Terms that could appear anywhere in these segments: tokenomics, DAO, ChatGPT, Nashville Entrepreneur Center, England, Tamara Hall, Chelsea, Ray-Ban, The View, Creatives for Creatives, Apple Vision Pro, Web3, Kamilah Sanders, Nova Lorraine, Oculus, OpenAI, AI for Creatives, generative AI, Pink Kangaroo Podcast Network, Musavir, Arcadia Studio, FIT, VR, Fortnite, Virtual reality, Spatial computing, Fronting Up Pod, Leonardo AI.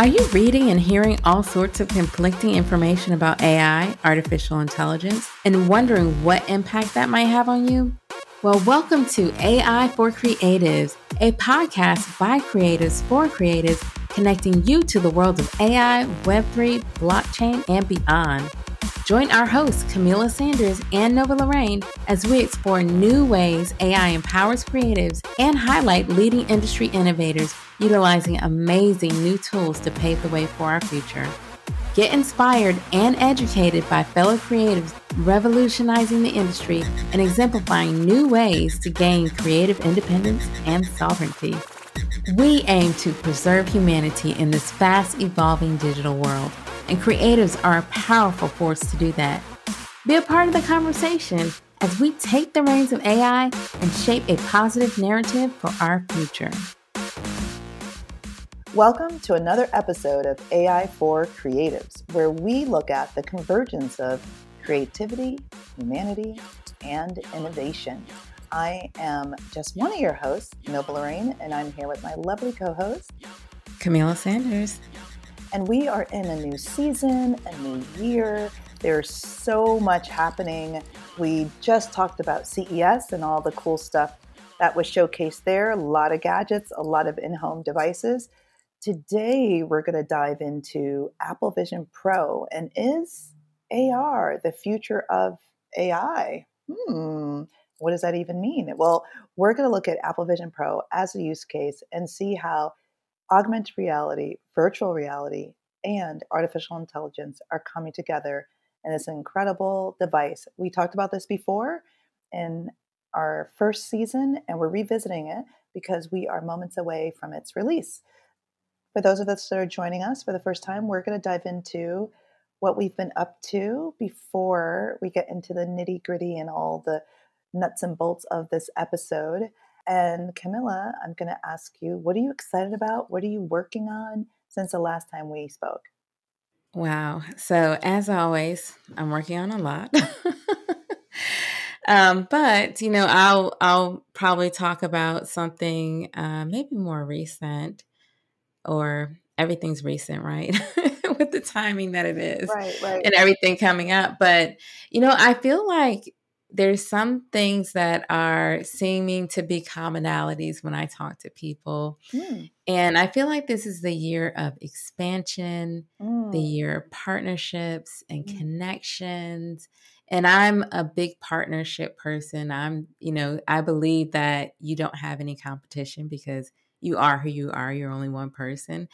Are you reading and hearing all sorts of conflicting information about AI, artificial intelligence, and wondering what impact that might have on you? Well, welcome to AI for Creatives, a podcast by creatives for creatives, connecting you to the world of AI, Web3, blockchain, and beyond. Join our hosts, Kamilah Sanders and Nova Lorraine, as we explore new ways AI empowers creatives and highlight leading industry innovators utilizing amazing new tools to pave the way for our future. Get inspired and educated by fellow creatives revolutionizing the industry and exemplifying new ways to gain creative independence and sovereignty. We aim to preserve humanity in this fast-evolving digital world, and creatives are a powerful force to do that. Be a part of the conversation as we take the reins of AI and shape a positive narrative for our future. Welcome to another episode of AI for Creatives, where we look at the convergence of creativity, humanity, and innovation. I am just one of your hosts, Nova Lorraine, and I'm here with my lovely co-host, Kamilah Sanders. And we are in a new season, a new year. There's so much happening. We just talked about CES and all the cool stuff that was showcased there. A lot of gadgets, a lot of in-home devices. Today, we're going to dive into Apple Vision Pro and is AR the future of AI? What does that even mean? Well, we're going to look at Apple Vision Pro as a use case and see how augmented reality, virtual reality, and artificial intelligence are coming together in this incredible device. We talked about this before in our first season, and we're revisiting it because we are moments away from its release. For those of us that are joining us for the first time, we're going to dive into what we've been up to before we get into the nitty gritty and all the nuts and bolts of this episode. And Kamilah, I'm going to ask you, what are you excited about? What are you working on since the last time we spoke? Wow. So as always, I'm working on a lot. But, you know, I'll probably talk about something maybe more recent. Or everything's recent, right? With the timing that it is, right. And everything coming up. But, you know, I feel like there's some things that are seeming to be commonalities when I talk to people. And I feel like this is the year of expansion, the year of partnerships and connections. And I'm a big partnership person. I believe that you don't have any competition because you are who you are. You're only one person.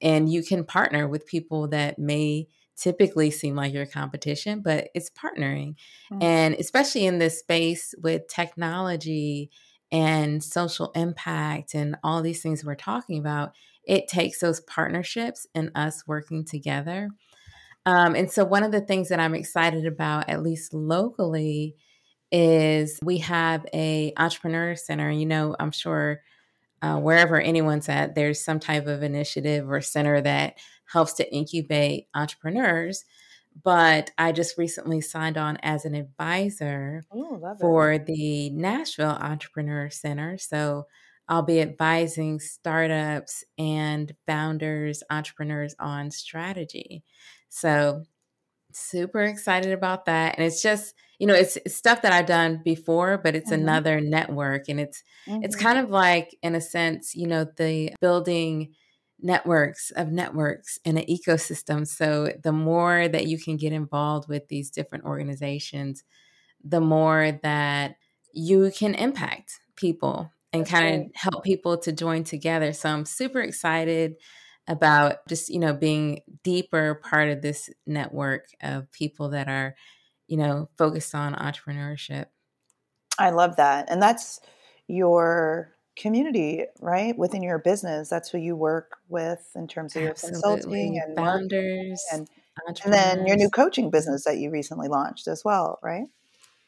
And you can partner with people that may typically seem like your competition, but it's partnering. Mm-hmm. And especially in this space with technology and social impact and all these things we're talking about, it takes those partnerships and us working together. And so one of the things that I'm excited about, at least locally, is we have an entrepreneur center. You know, I'm sure wherever anyone's at, there's some type of initiative or center that helps to incubate entrepreneurs. But I just recently signed on as an advisor for the Nashville Entrepreneur Center. So I'll be advising startups and founders, entrepreneurs on strategy. So super excited about that. And it's just, you know, it's stuff that I've done before, but it's another network. And it's kind of like, in a sense, you know, the building networks of networks in an ecosystem. So the more that you can get involved with these different organizations, the more that you can impact people and kind of help people to join together. So I'm super excited about just, you know, being deeper part of this network of people that are, you know, focused on entrepreneurship. I love that. And that's your community, right? Within your business, that's who you work with in terms of your consulting and founders and then your new coaching business that you recently launched as well, right?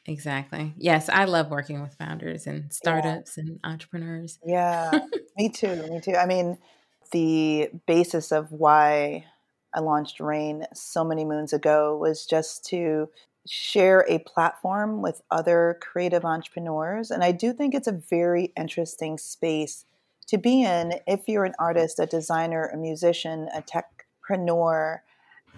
Exactly. Yes. I love working with founders and startups and entrepreneurs. Yeah, me too. I mean, the basis of why I launched Rain so many moons ago was just to share a platform with other creative entrepreneurs. And I do think it's a very interesting space to be in if you're an artist, a designer, a musician, a techpreneur,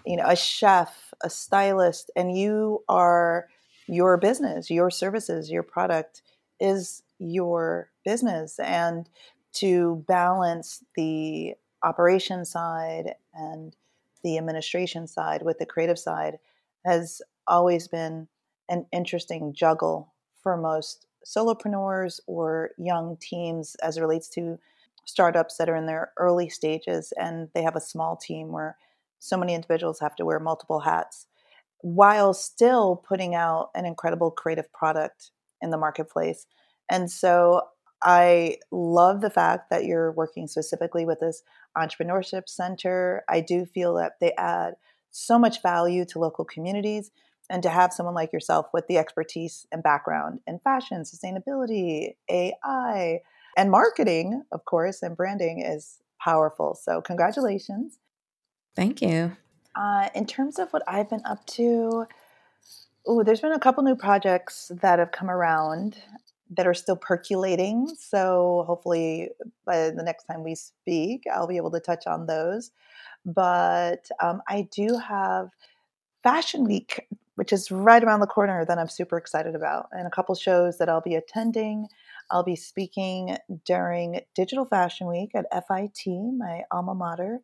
you know, a chef, a stylist, and you are your business, your services, your product is your business. And to balance the operation side and the administration side with the creative side has always been an interesting juggle for most solopreneurs or young teams as it relates to startups that are in their early stages and they have a small team where so many individuals have to wear multiple hats while still putting out an incredible creative product in the marketplace. And so I love the fact that you're working specifically with this entrepreneurship center. I do feel that they add so much value to local communities, and to have someone like yourself with the expertise and background in fashion, sustainability, AI, and marketing, of course, and branding is powerful. So congratulations. Thank you. In terms of what I've been up to, there's been a couple new projects that have come around that are still percolating. So hopefully by the next time we speak, I'll be able to touch on those. But I do have Fashion Week, which is right around the corner, that I'm super excited about, and a couple shows that I'll be attending. I'll be speaking during Digital Fashion Week at FIT, my alma mater,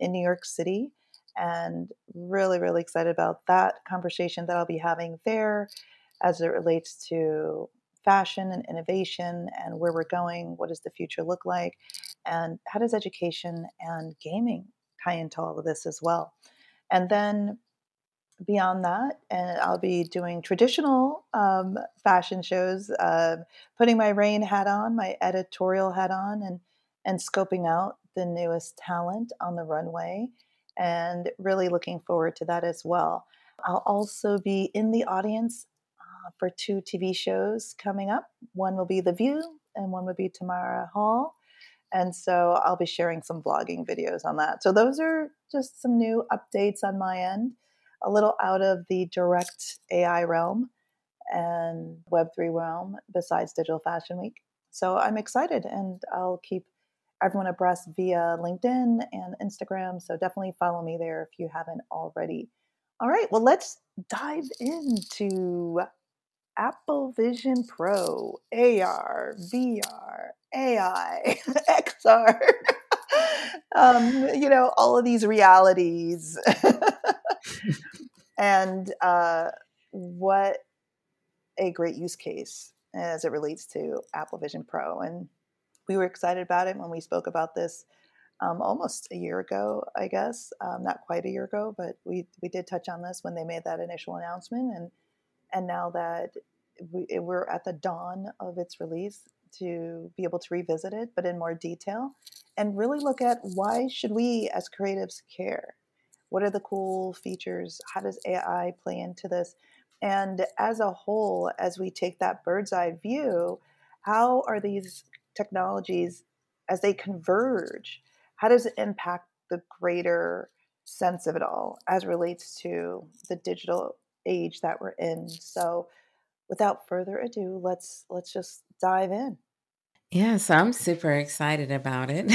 in New York City, and really, really excited about that conversation that I'll be having there as it relates to fashion and innovation and where we're going, what does the future look like, and how does education and gaming tie into all of this as well. And then beyond that, and I'll be doing traditional fashion shows, putting my Rain hat on, my editorial hat on, and scoping out the newest talent on the runway, and really looking forward to that as well. I'll also be in the audience for two TV shows coming up. One will be The View, and one will be Tamara Hall. And so I'll be sharing some vlogging videos on that. So those are just some new updates on my end. A little out of the direct AI realm and Web3 realm besides Digital Fashion Week. So I'm excited, and I'll keep everyone abreast via LinkedIn and Instagram. So definitely follow me there if you haven't already. All right, well, let's dive into Apple Vision Pro, AR, VR, AI, XR, you know, all of these realities. And what a great use case as it relates to Apple Vision Pro. And we were excited about it when we spoke about this almost a year ago, I guess. Not quite a year ago, but we did touch on this when they made that initial announcement. And now that we're at the dawn of its release, to be able to revisit it, but in more detail, and really look at why should we as creatives care? What are the cool features? How does AI play into this? And as a whole, as we take that bird's eye view, how are these technologies, as they converge, how does it impact the greater sense of it all as it relates to the digital age that we're in? So without further ado, let's just dive in. Yeah, so I'm super excited about it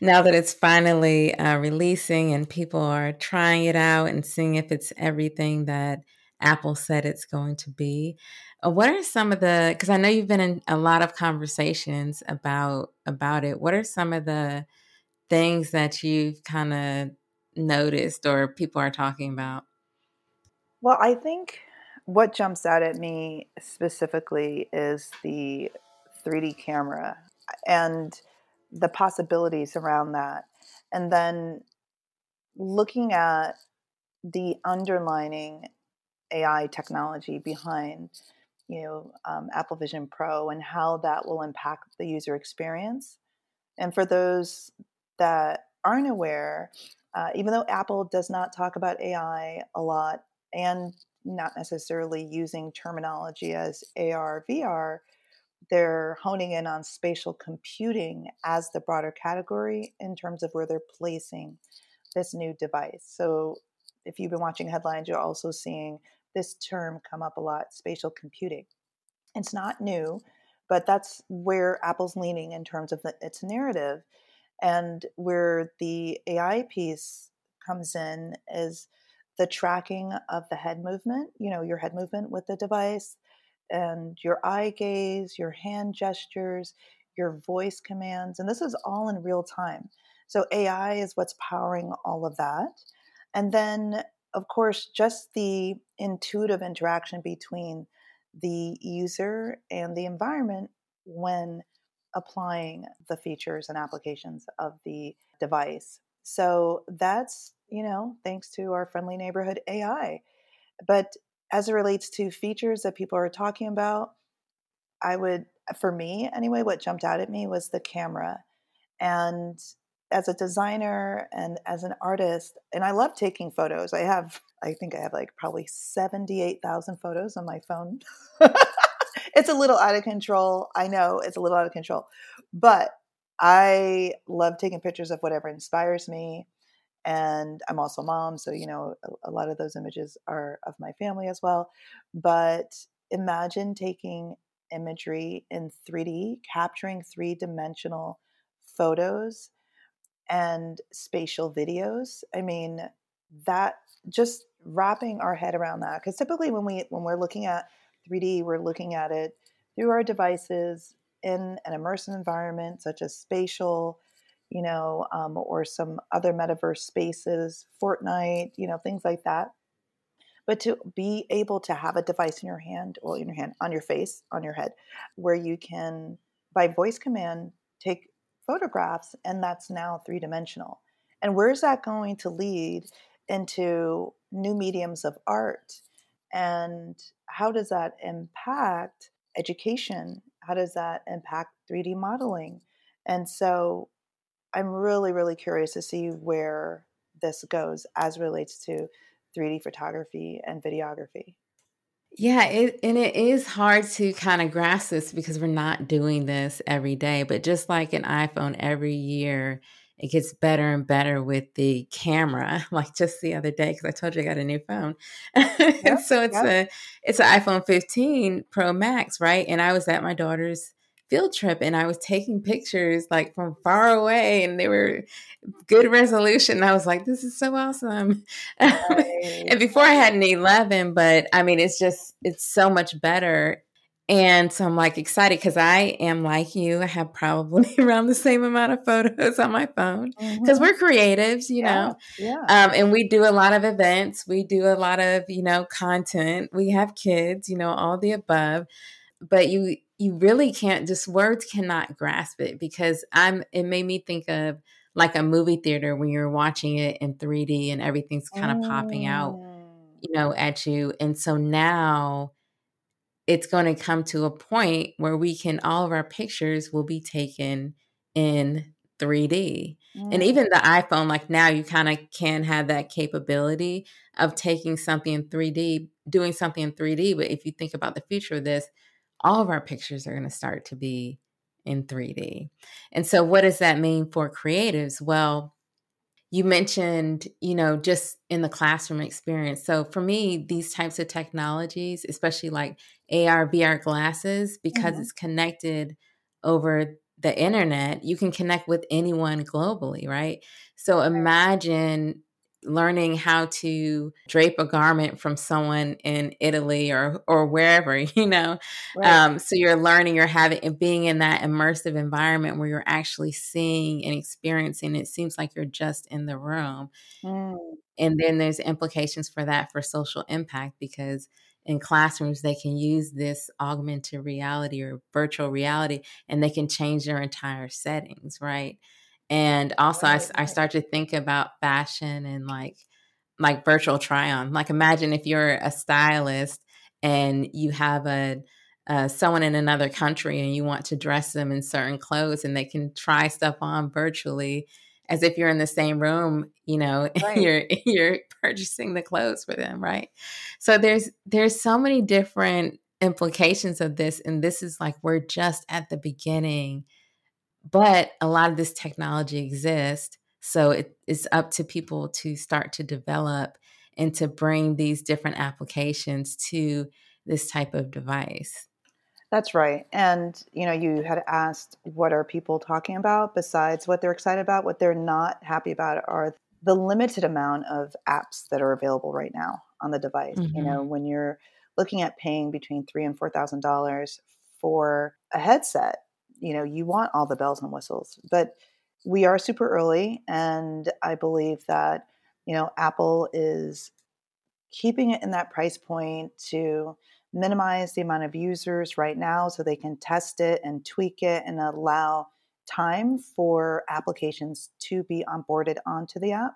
now that it's finally releasing and people are trying it out and seeing if it's everything that Apple said it's going to be. What are some of the, because I know you've been in a lot of conversations about it. What are some of the things that you've kind of noticed or people are talking about? Well, I think what jumps out at me specifically is the 3D camera and the possibilities around that. And then looking at the underlining AI technology behind, you know, Apple Vision Pro and how that will impact the user experience. And for those that aren't aware, even though Apple does not talk about AI a lot and not necessarily using terminology as AR, VR, they're honing in on spatial computing as the broader category in terms of where they're placing this new device. So if you've been watching headlines, you're also seeing this term come up a lot, spatial computing. It's not new, But that's where Apple's leaning in terms of its narrative. And where the AI piece comes in is the tracking of the head movement, you know, your head movement with the device and your eye gaze, your hand gestures, your voice commands. And this is all in real time. So AI is what's powering all of that. And then, of course, just the intuitive interaction between the user and the environment when applying the features and applications of the device. So that's, you know, thanks to our friendly neighborhood AI. But as it relates to features that people are talking about, I would, for me anyway, what jumped out at me was the camera. And as a designer and as an artist, and I love taking photos. I think I have like probably 78,000 photos on my phone. It's a little out of control. I know it's a little out of control, but I love taking pictures of whatever inspires me. And I'm also a mom. So, you know, a lot of those images are of my family as well. But imagine taking imagery in 3D, capturing three-dimensional photos and spatial videos. I mean, that just wrapping our head around that. Because typically when we're looking at 3D, we're looking at it through our devices in an immersive environment, such as Spatial, you know, or some other metaverse spaces, Fortnite, you know, things like that. But to be able to have a device in your hand, well, in your hand, on your face, on your head, where you can, by voice command, take photographs, and that's now three-dimensional. And where is that going to lead into new mediums of art? And how does that impact education? How does that impact 3D modeling? And so I'm really, really curious to see where this goes as relates to 3D photography and videography. Yeah, it is hard to kind of grasp this because we're not doing this every day. But just like an iPhone, every year it gets better and better with the camera. Like just the other day, because I told you I got a new phone. Yep, so it's an iPhone 15 Pro Max, right? And I was at my daughter's field trip and I was taking pictures like from far away and they were good resolution. And I was like, this is so awesome. Right. And before I had an 11, but I mean, it's so much better. And so I'm like excited because I am like you. I have probably around the same amount of photos on my phone because we're creatives, you know. Yeah. And we do a lot of events. We do a lot of, you know, content. We have kids, you know, all the above. But you really can't, just words cannot grasp it because it made me think of like a movie theater when you're watching it in 3D and everything's kind of popping out, you know, at you. And so now it's going to come to a point where all of our pictures will be taken in 3D. And even the iPhone, like now you kind of can have that capability of taking something in 3D, doing something in 3D. But if you think about the future of this, all of our pictures are going to start to be in 3D. And so what does that mean for creatives? Well, you mentioned, you know, just in the classroom experience. So for me, these types of technologies, especially like AR, VR glasses, because it's connected over the internet, you can connect with anyone globally, right? So imagine learning how to drape a garment from someone in Italy or wherever, you know? Right. So you're learning, you're having and being in that immersive environment where you're actually seeing and experiencing. It seems like you're just in the room. And then there's implications for that for social impact, because in classrooms, they can use this augmented reality or virtual reality, and they can change their entire settings, right? And also I start to think about fashion and like virtual try-on. Like imagine if you're a stylist and you have someone in another country and you want to dress them in certain clothes, and they can try stuff on virtually as if you're in the same room, you know, and you're purchasing the clothes for them, right? So there's so many different implications of this, and this is like we're just at the beginning. But a lot of this technology exists, so it's up to people to start to develop and to bring these different applications to this type of device. That's right. And, you know, you had asked what are people talking about besides what they're excited about. What they're not happy about are the limited amount of apps that are available right now on the device. Mm-hmm. You know, when you're looking at paying between $3,000 and $4,000 for a headset, you know, you want all the bells and whistles. But we are super early, and I believe that, you know, Apple is keeping it in that price point to minimize the amount of users right now so they can test it and tweak it and allow time for applications to be onboarded onto the app,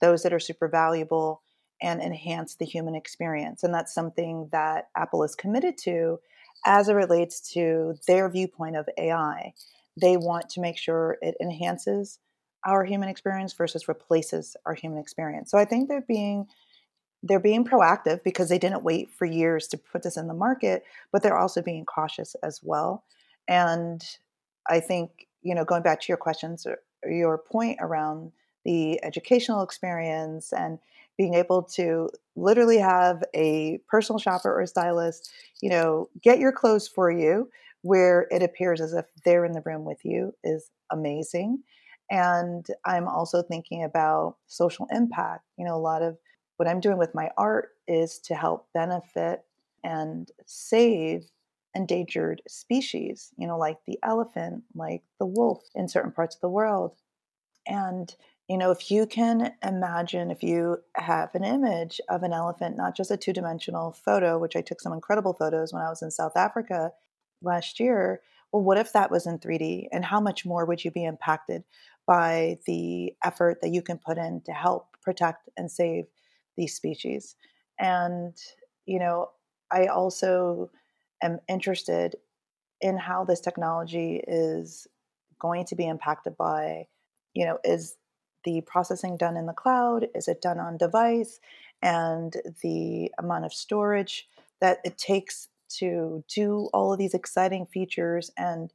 those that are super valuable and enhance the human experience. And that's something that Apple is committed to as it relates to their viewpoint of AI. They want to make sure it enhances our human experience versus replaces our human experience. So I think they're being proactive because they didn't wait for years to put this in the market, but they're also being cautious as well. And I think, you know, going back to your questions, your point around the educational experience and being able to literally have a personal shopper or stylist, you know, get your clothes for you where it appears as if they're in the room with you is amazing. And I'm also thinking about social impact. You know, a lot of what I'm doing with my art is to help benefit and save endangered species, you know, like the elephant, like the wolf in certain parts of the world. And, you know, if you can imagine, if you have an image of an elephant, not just a two-dimensional photo, which I took some incredible photos when I was in South Africa last year, well, what if that was in 3D? And how much more would you be impacted by the effort that you can put in to help protect and save these species? And, you know, I also am interested in how this technology is going to be impacted by, you know, is the processing done in the cloud? Is it done on device? And the amount of storage that it takes to do all of these exciting features. And,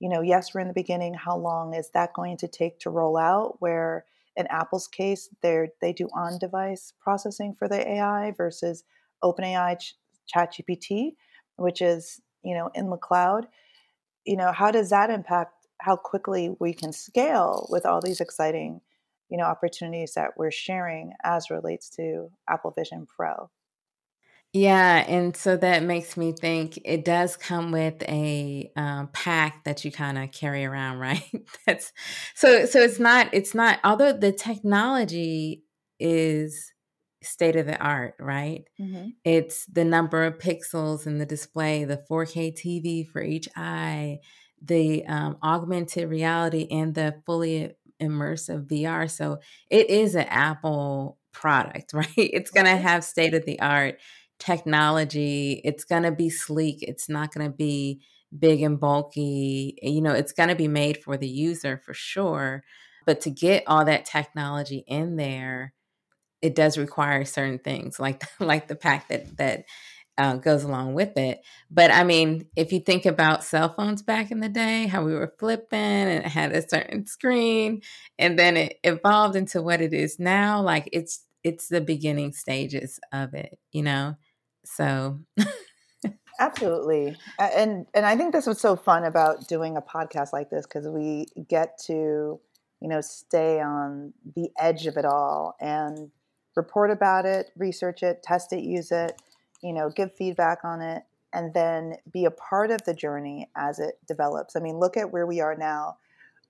you know, yes, we're in the beginning. How long is that going to take to roll out? Where in Apple's case, they do on-device processing for the AI versus OpenAI ChatGPT, which is, you know, in the cloud. You know, how does that impact how quickly we can scale with all these exciting, you know, opportunities that we're sharing as relates to Apple Vision Pro? Yeah, and so that makes me think it does come with a pack that you kind of carry around, right? So it's not, although the technology is state of the art, right? Mm-hmm. It's the number of pixels in the display, the 4K TV for each eye, the augmented reality, and the fully immersive VR. So it is an Apple product, right? It's going to have state of the art technology. It's going to be sleek. It's not going to be big and bulky. You know, it's going to be made for the user for sure. But to get all that technology in there, it does require certain things like the pack that goes along with it. But I mean, if you think about cell phones back in the day, how we were flipping and it had a certain screen and then it evolved into what it is now, like it's the beginning stages of it, you know? So absolutely. And I think that's what's so fun about doing a podcast like this, because we get to, you know, stay on the edge of it all and report about it, research it, test it, use it, you know, give feedback on it, and then be a part of the journey as it develops. I mean, look at where we are now,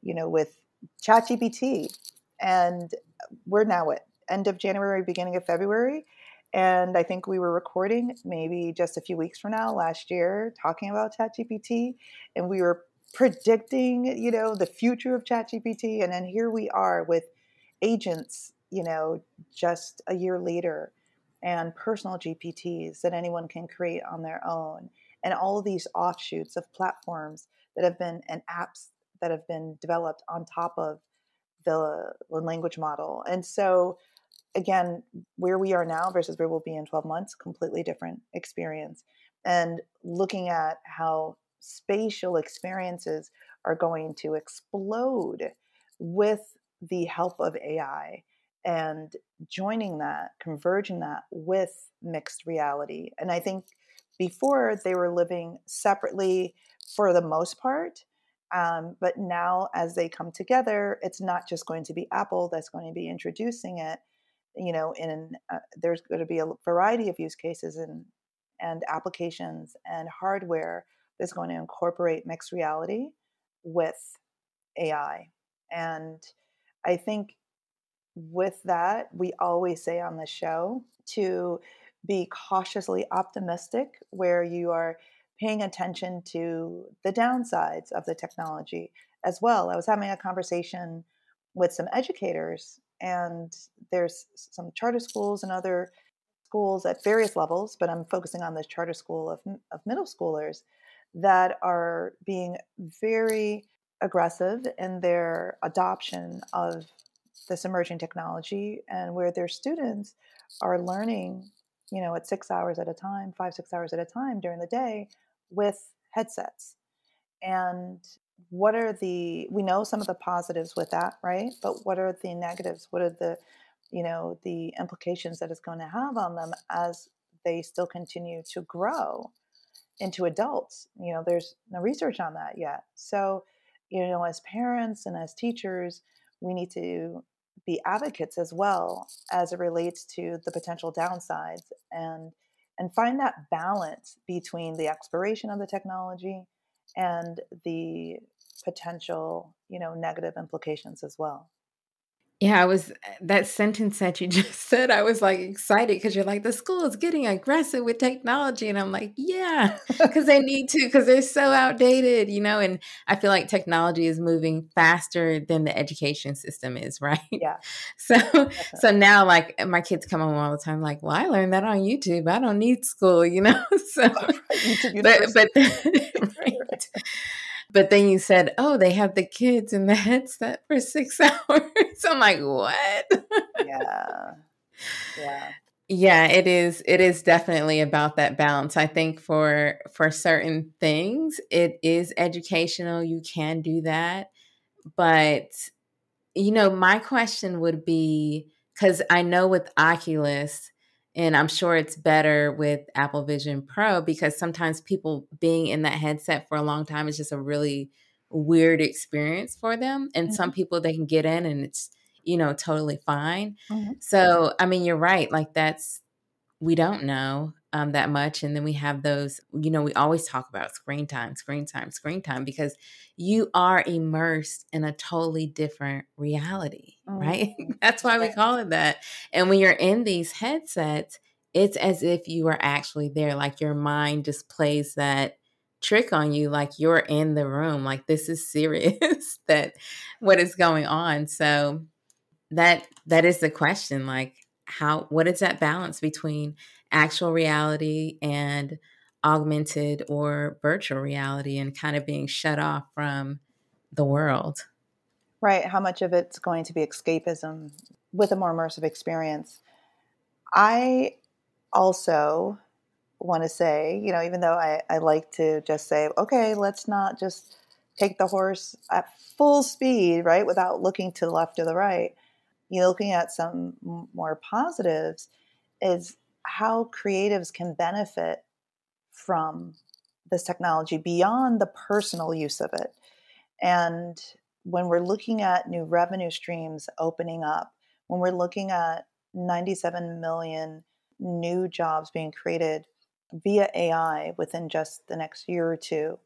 you know, with ChatGPT, and we're now at end of January, beginning of February. And I think we were recording maybe just a few weeks from now, last year, talking about ChatGPT, and we were predicting, you know, the future of ChatGPT. And then here we are with agents, you know, just a year later, and personal GPTs that anyone can create on their own, and all of these offshoots of platforms that have been, and apps that have been developed on top of the language model. And so again, where we are now versus where we'll be in 12 months, completely different experience. And looking at how spatial experiences are going to explode with the help of AI, and joining that, converging that with mixed reality. And I think Before, they were living separately for the most part. But now as they come together, it's not just going to be Apple that's going to be introducing it, you know, there's going to be a variety of use cases and applications and hardware that's going to incorporate mixed reality with AI. And I think with that, we always say on the show to be cautiously optimistic, where you are paying attention to the downsides of the technology as well. I was having a conversation with some educators, and there's some charter schools and other schools at various levels, but I'm focusing on this charter school of middle schoolers that are being very aggressive in their adoption of this emerging technology, and where their students are learning, you know, at 6 hours at a time, 5-6 hours at a time during the day with headsets. And what are we know some of the positives with that, right? But what are the negatives? What are the, you know, the implications that it's going to have on them as they still continue to grow into adults? You know, there's no research on that yet. So, you know, as parents and as teachers, we need to be advocates as well as it relates to the potential downsides, and find that balance between the exploration of the technology and the potential, you know, negative implications as well. Yeah, that sentence that you just said, I was like excited because you're like, the school is getting aggressive with technology. And I'm like, yeah, because they need to, because they're so outdated, you know, and I feel like technology is moving faster than the education system is, right? Yeah. So now, like, my kids come home all the time like, well, I learned that on YouTube. I don't need school, you know? So, YouTube but right. But then you said, oh, they have the kids in the headset for 6 hours. I'm like, what? Yeah. Yeah, it is definitely about that balance. I think for certain things, it is educational. You can do that. But, you know, my question would be, because I know with Oculus, and I'm sure it's better with Apple Vision Pro, because sometimes people being in that headset for a long time is just a really weird experience for them. And mm-hmm. some people, they can get in and it's, you know, totally fine. Mm-hmm. So, I mean, you're right. Like we don't know that much. And then we have those, you know, we always talk about screen time, because you are immersed in a totally different reality, right? That's why we call it that. And when you're in these headsets, it's as if you are actually there. Like your mind just plays that trick on you, like you're in the room, like this is serious, that what is going on. So that is the question, like what is that balance between actual reality and augmented or virtual reality, and kind of being shut off from the world? Right. How much of it's going to be escapism with a more immersive experience? I also want to say, you know, even though I like to just say, okay, let's not just take the horse at full speed, right, without looking to the left or the right. You're looking at some more positives is how creatives can benefit from this technology beyond the personal use of it. And when we're looking at new revenue streams opening up, when we're looking at 97 million new jobs being created via AI within just the next year or two,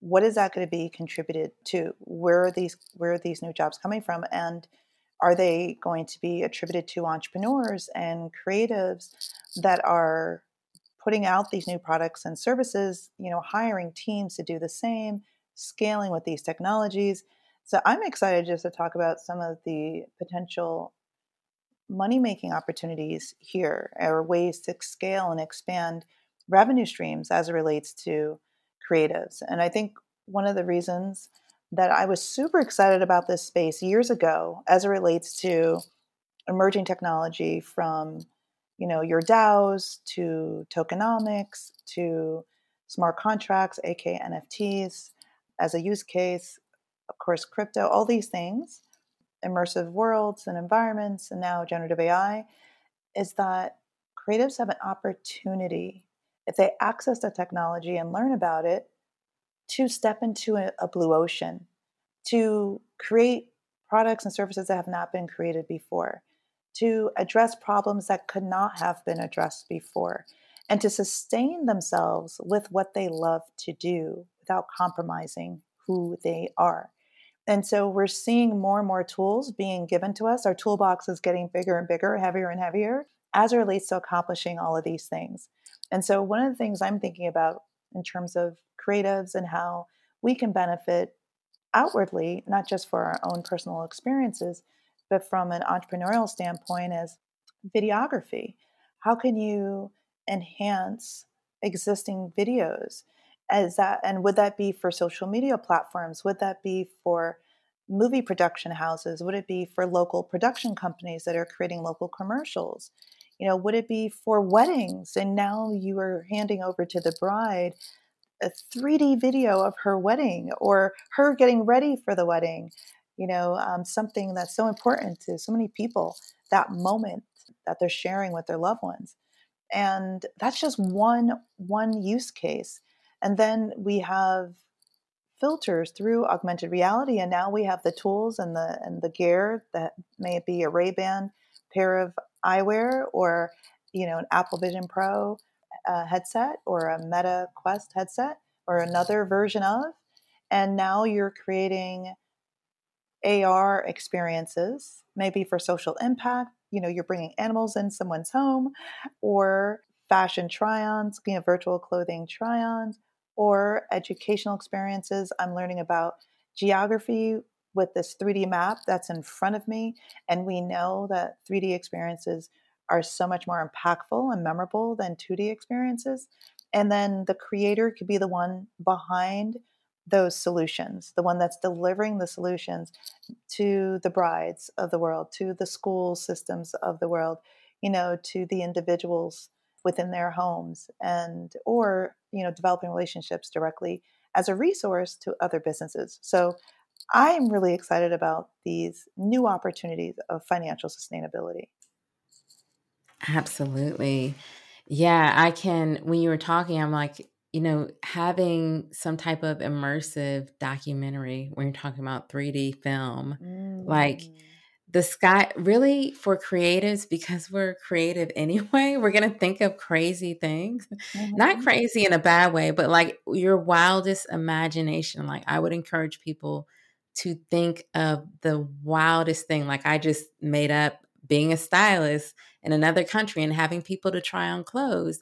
what is that going to be contributed to? Where are these new jobs coming from? And are they going to be attributed to entrepreneurs and creatives that are putting out these new products and services, you know, hiring teams to do the same, scaling with these technologies? So I'm excited just to talk about some of the potential money-making opportunities here, or ways to scale and expand revenue streams as it relates to creatives. And I think one of the reasons that I was super excited about this space years ago as it relates to emerging technology, from, you know, your DAOs to tokenomics to smart contracts, aka NFTs as a use case, of course, crypto, all these things, immersive worlds and environments, and now generative AI, is that creatives have an opportunity if they access the technology and learn about it, to step into a blue ocean, to create products and services that have not been created before, to address problems that could not have been addressed before, and to sustain themselves with what they love to do without compromising who they are. And so we're seeing more and more tools being given to us. Our toolbox is getting bigger and bigger, heavier and heavier, as it relates to accomplishing all of these things. And so one of the things I'm thinking about in terms of creatives and how we can benefit outwardly, not just for our own personal experiences, but from an entrepreneurial standpoint, is videography. How can you enhance existing videos? And would that be for social media platforms? Would that be for movie production houses? Would it be for local production companies that are creating local commercials? You know, would it be for weddings? And now you are handing over to the bride a 3D video of her wedding or her getting ready for the wedding. You know, something that's so important to so many people, that moment that they're sharing with their loved ones. And that's just one use case. And then we have filters through augmented reality. And now we have the tools and the gear that may be a Ray-Ban pair of eyewear, or, you know, an Apple Vision Pro headset, or a Meta Quest headset, or another version of. And now you're creating AR experiences, maybe for social impact. You know, you're bringing animals in someone's home, or fashion try-ons, you know, virtual clothing try-ons, or educational experiences. I'm learning about geography with this 3D map that's in front of me. And we know that 3D experiences are so much more impactful and memorable than 2D experiences. And then the creator could be the one behind those solutions, the one that's delivering the solutions to the brides of the world, to the school systems of the world, you know, to the individuals within their homes, and, or, you know, developing relationships directly as a resource to other businesses. So I'm really excited about these new opportunities of financial sustainability. Absolutely. Yeah, I can, when you were talking, I'm like, you know, having some type of immersive documentary when you're talking about 3D film, like the sky really for creatives, because we're creative anyway, we're going to think of crazy things, not crazy in a bad way, but like your wildest imagination. Like I would encourage people to think of the wildest thing. Like I just made up being a stylist in another country and having people to try on clothes.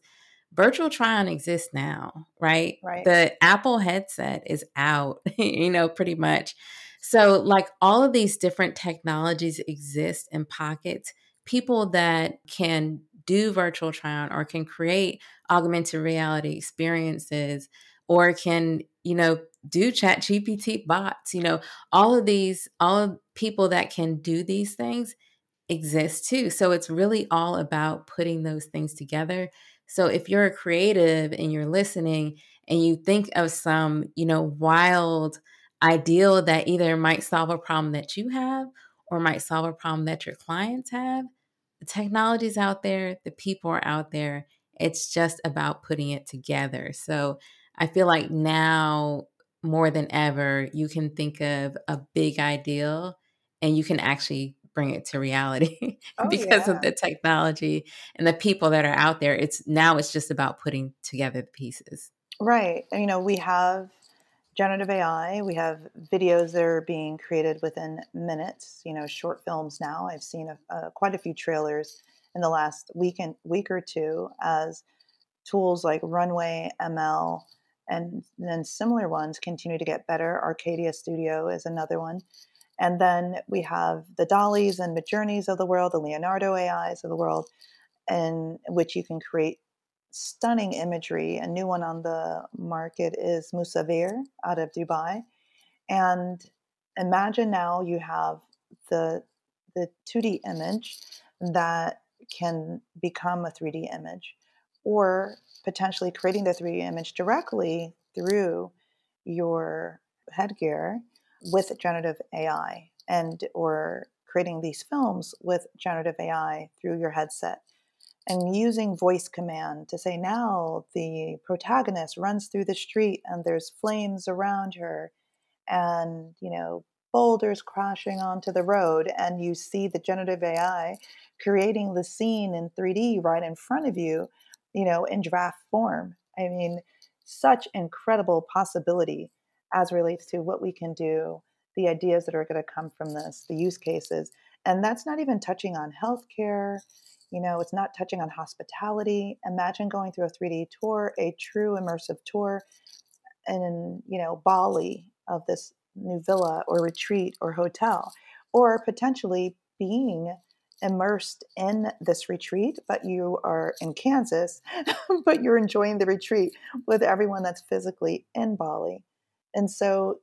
Virtual try-on exists now, right? Right. The Apple headset is out, you know, pretty much. So like all of these different technologies exist in pockets. People that can do virtual try-on or can create augmented reality experiences or can, you know, do ChatGPT bots, you know, all of these, all of people that can do these things exist too. So it's really all about putting those things together. So if you're a creative and you're listening and you think of some, you know, wild ideal that either might solve a problem that you have or might solve a problem that your clients have, the technology's out there, the people are out there. It's just about putting it together. So I feel like now more than ever, you can think of a big ideal and you can actually bring it to reality because of the technology and the people that are out there. It's now it's just about putting together the pieces. Right. And, you know, we have generative AI, we have videos that are being created within minutes, you know, short films now. I've seen quite a few trailers in the last week or two as tools like Runway ML and then similar ones continue to get better. Arcadia Studio is another one. And then we have the Dalles and Midjourneys of the world, the Leonardo AIs of the world, in which you can create stunning imagery. A new one on the market is Musavir out of Dubai. And imagine now you have the 2D image that can become a 3D image, or potentially creating the 3D image directly through your headgear with generative AI, and or creating these films with generative AI through your headset. and using voice command to say, now the protagonist runs through the street and there's flames around her and, you know, boulders crashing onto the road, and you see the generative AI creating the scene in 3D right in front of you, you know, in draft form. I mean, such incredible possibility as relates to what we can do, the ideas that are going to come from this, the use cases. And that's not even touching on healthcare. You know, it's not touching on hospitality. Imagine going through a 3D tour, a true immersive tour in, you know, Bali of this new villa or retreat or hotel, or potentially being immersed in this retreat, but you are in Kansas, but you're enjoying the retreat with everyone that's physically in Bali. And so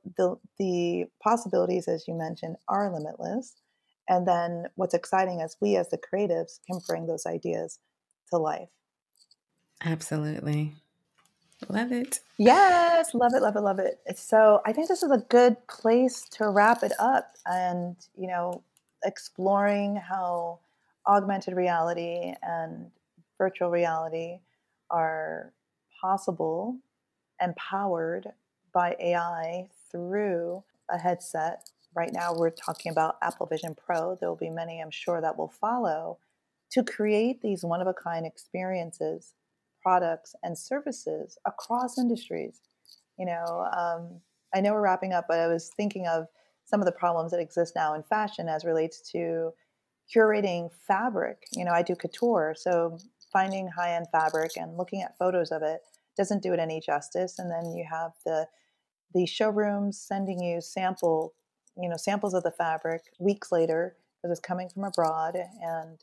the possibilities, as you mentioned, are limitless. And then what's exciting is we as the creatives can bring those ideas to life. Absolutely. Love it. Yes. Love it. Love it. Love it. So I think this is a good place to wrap it up and, you know, exploring how augmented reality and virtual reality are possible, empowered by AI through a headset. Right now we're talking about Apple Vision Pro. There will be many, I'm sure, that will follow to create these one-of-a-kind experiences, products, and services across industries. You know, I know we're wrapping up, but I was thinking of some of the problems that exist now in fashion as relates to curating fabric. You know, I do couture, so finding high-end fabric and looking at photos of it doesn't do it any justice. And then you have the showrooms sending you samples of the fabric weeks later because it's coming from abroad, and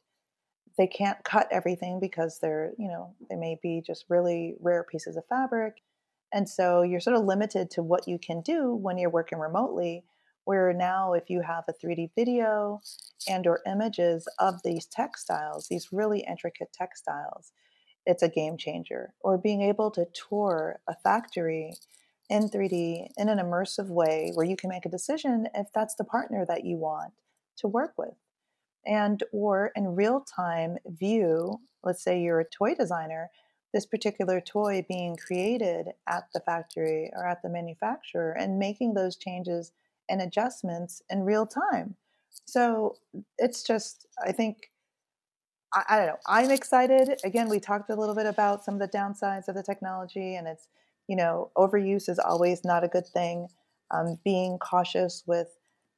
they can't cut everything because they're, you know, they may be just really rare pieces of fabric. And so you're sort of limited to what you can do when you're working remotely, where now if you have a 3D video and or images of these textiles, these really intricate textiles, it's a game changer. Or being able to tour a factory in 3D in an immersive way where you can make a decision if that's the partner that you want to work with. And or in real time view, let's say you're a toy designer, this particular toy being created at the factory or at the manufacturer and making those changes and adjustments in real time. So it's just, I think, I don't know, I'm excited. Again, we talked a little bit about some of the downsides of the technology, and it's, you know, overuse is always not a good thing. Being cautious with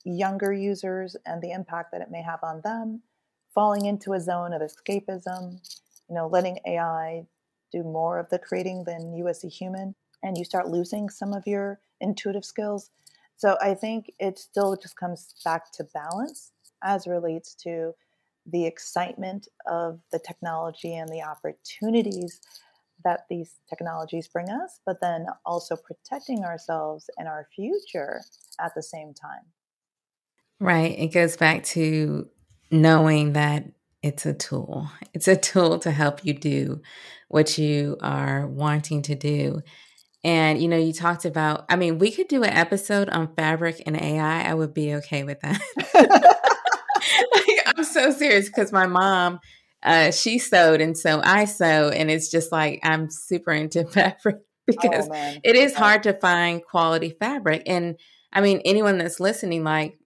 younger users and the impact that it may have on them, falling into a zone of escapism, you know, letting AI do more of the creating than you as a human, and you start losing some of your intuitive skills. So I think it still just comes back to balance as relates to the excitement of the technology and the opportunities that these technologies bring us, but then also protecting ourselves and our future at the same time. Right. It goes back to knowing that it's a tool. It's a tool to help you do what you are wanting to do. And, you know, you talked about, I mean, we could do an episode on fabric and AI. I would be okay with that. Like, I'm so serious because my mom, she sewed and so I sew. And it's just like, I'm super into fabric because it is hard to find quality fabric. And I mean, anyone that's listening, like,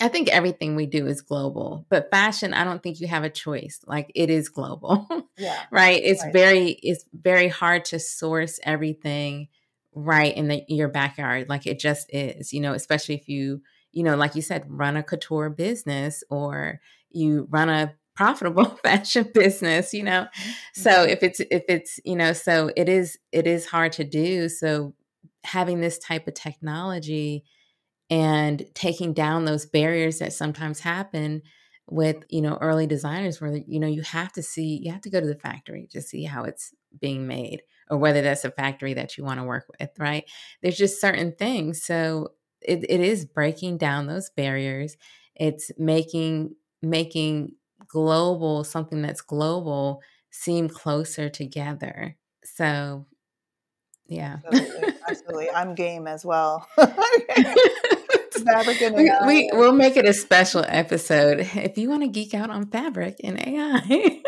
I think everything we do is global, but fashion, I don't think you have a choice. Like, it is global, yeah, right? It's right. It's very hard to source everything right in your backyard. Like, it just is, you know, especially if you, you know, like you said, run a couture business or you run a profitable fashion business, you know? So if it's, you know, so it is hard to do. So having this type of technology and taking down those barriers that sometimes happen with, you know, early designers where, you know, you have to go to the factory to see how it's being made or whether that's a factory that you want to work with, right? There's just certain things. So it is breaking down those barriers. It's making global, something that's global, seem closer together. So, yeah. Absolutely. I'm game as well. Fabric and AI. We'll make it a special episode if you want to geek out on fabric and AI.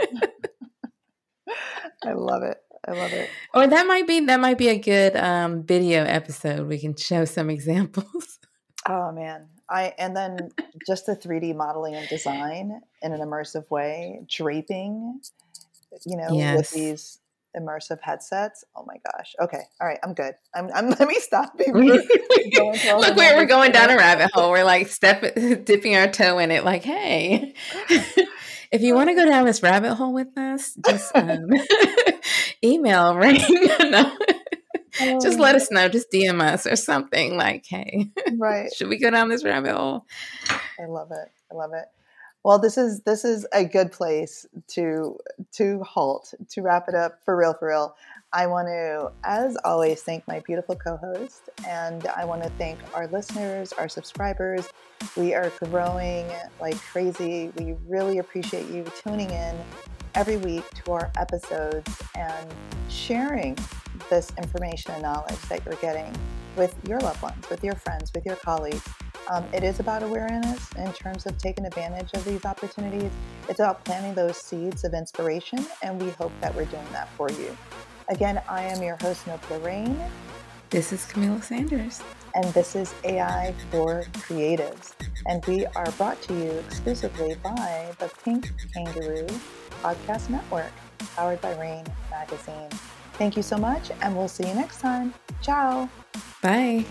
I love it. I love it. Or that might be a good video episode. We can show some examples. Oh man. And then just the 3D modeling and design in an immersive way, draping, yes, with these immersive headsets. Oh my gosh. Okay. All right. I'm good. Let me stop. Look where we're going down a rabbit hole. We're like dipping our toe in it. Like, hey, if you want to go down this rabbit hole with us, just email Rain. No. Just let us know. Just DM us or something like, hey, right. Should we go down this rabbit hole? I love it. I love it. Well, this is a good place to halt, to wrap it up for real. I want to, as always, thank my beautiful co-host, and I want to thank our listeners, our subscribers. We are growing like crazy. We really appreciate you tuning in every week to our episodes and sharing this information and knowledge that you're getting with your loved ones, with your friends, with your colleagues. It is about awareness in terms of taking advantage of these opportunities. It's about planting those seeds of inspiration, and we hope that we're doing that for you. Again, I am your host, Nova Lorraine. This is Kamilah Sanders. And this is AI for Creatives. And we are brought to you exclusively by the Pink Kangaroo Podcast Network, powered by Rain Magazine. Thank you so much, and we'll see you next time. Ciao. Bye.